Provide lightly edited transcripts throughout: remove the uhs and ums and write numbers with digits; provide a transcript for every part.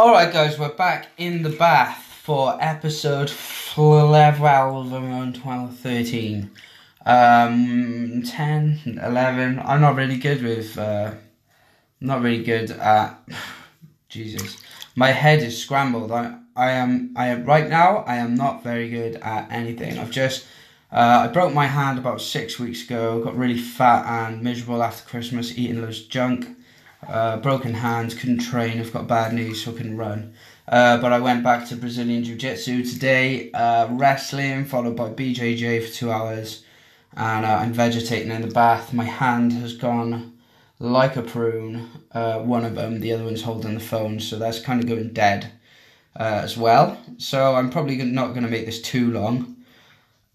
Alright guys, we're back in the bath for episode 12, 13. 10, 11, I'm not really good with, not really good at, Jesus, my head is scrambled. I am, right now, I am not very good at anything. I've just, I broke my hand about 6 weeks ago, got really fat and miserable after Christmas, eating loads of junk. Broken hands, couldn't train, I've got bad knees, so I couldn't run. But I went back to Brazilian Jiu-Jitsu today, wrestling, followed by BJJ for 2 hours. And I'm vegetating in the bath. My hand has gone like a prune, one of them. The other one's holding the phone, so that's kind of going dead as well. So I'm probably not going to make this too long.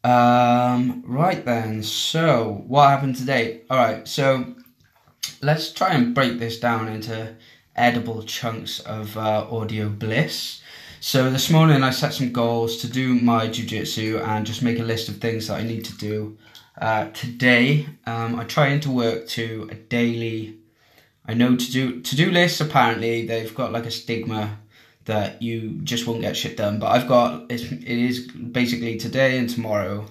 Right then, so what happened today? Alright, so let's try and break this down into edible chunks of audio bliss. So this morning I set some goals to do my jiu-jitsu and just make a list of things that I need to do today. I'm trying to work to a daily, I know to-do lists, apparently they've got like a stigma that you just won't get shit done, but I've got, it is basically today and tomorrow.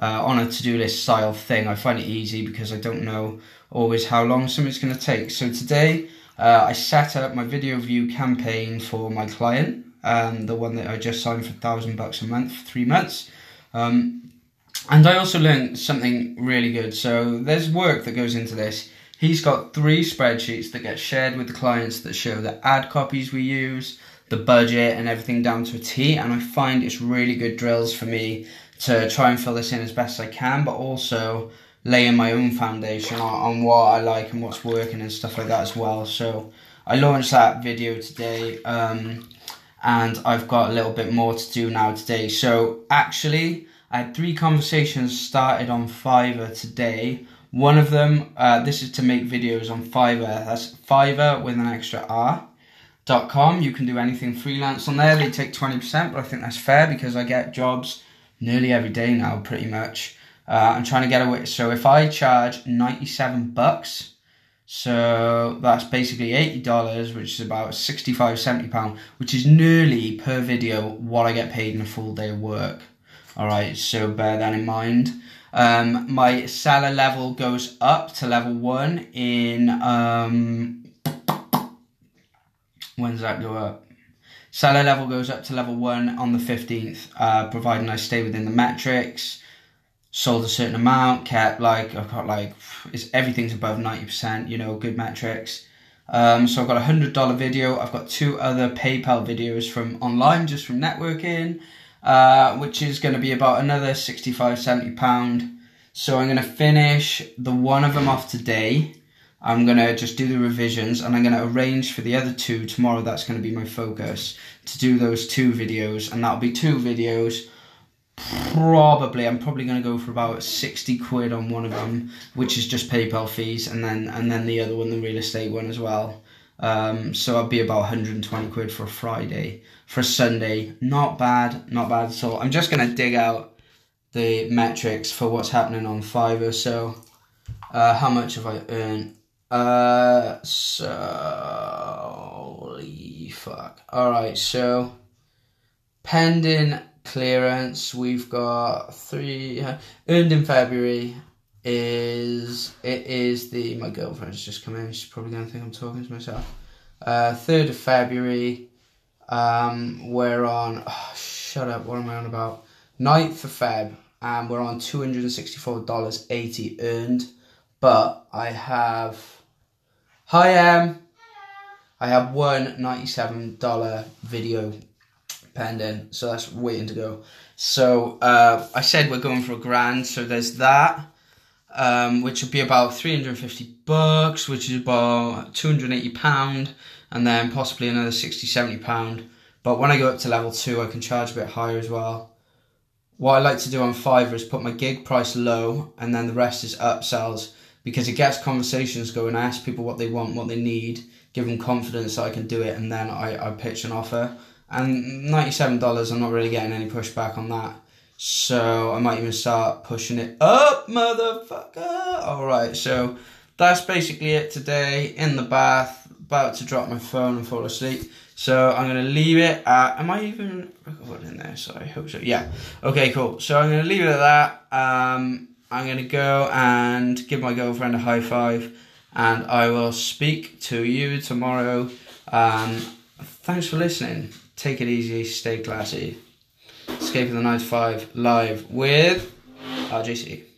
On a to-do list style thing. I find it easy because I don't know always how long something's going to take. So today I set up my video view campaign for my client, the one that I just signed for $1,000 a month for 3 months. And I also learned something really good. So there's work that goes into this. He's got 3 spreadsheets that get shared with the clients that show the ad copies we use, the budget and everything down to a T, and I find it's really good drills for me to try and fill this in as best I can, but also laying my own foundation on what I like and what's working and stuff like that as well. So I launched that video today, and I've got a little bit more to do now today. So actually, I had 3 conversations started on Fiverr today. One of them, this is to make videos on Fiverr. That's Fiverr with an extra R.com. You can do anything freelance on there. They take 20%, but I think that's fair because I get jobs nearly every day now, pretty much. I'm trying to get away. So if I charge $97, so that's basically $80, which is about 65, 70 pounds, which is nearly per video what I get paid in a full day of work. All right, so bear that in mind. My seller level goes up to level 1 in, when does that go up? Seller level goes up to level 1 on the 15th, providing I stay within the metrics, sold a certain amount, kept like, I've got like, everything's above 90%, you know, good metrics. So I've got a $100 video, I've got 2 other PayPal videos from online, just from networking, which is going to be about another 65, 70 pound. So I'm going to finish the one of them off today. I'm going to just do the revisions and I'm going to arrange for the other 2 tomorrow. That's going to be my focus, to do those 2 videos, and that'll be 2 videos. Probably, I'm probably going to go for about 60 quid on one of them, which is just PayPal fees, and then the other one, the real estate one as well. So I'll be about 120 quid for a Friday. For a Sunday, not bad, not bad at all. I'm just going to dig out the metrics for what's happening on Fiverr. So how much have I earned? So, holy fuck. Alright, so, pending clearance, we've got 3, earned in February is my girlfriend's just come in, she's probably going to think I'm talking to myself, 3rd of February, we're on, oh, shut up, what am I on about, 9th of Feb, and we're on $264.80 earned, but I have, I have one $97 video pending, so that's waiting to go. So I said we're going for $1,000, so there's that, which would be about $350, which is about £280, and then possibly another £60, £70. But when I go up to level 2, I can charge a bit higher as well. What I like to do on Fiverr is put my gig price low, and then the rest is upsells, because it gets conversations going. I ask people what they want, what they need, give them confidence that I can do it, and then I pitch an offer. And $97, I'm not really getting any pushback on that. So I might even start pushing it up, motherfucker. All right, so that's basically it today in the bath. about to drop my phone and fall asleep. So I'm going to leave it at, am I even recording this? I hope so. Yeah. Okay, cool. So I'm going to leave it at that. I'm going to go and give my girlfriend a high five, and I will speak to you tomorrow. Thanks for listening. Take it easy. Stay classy. Escape of the 9 to 5 live with RJC.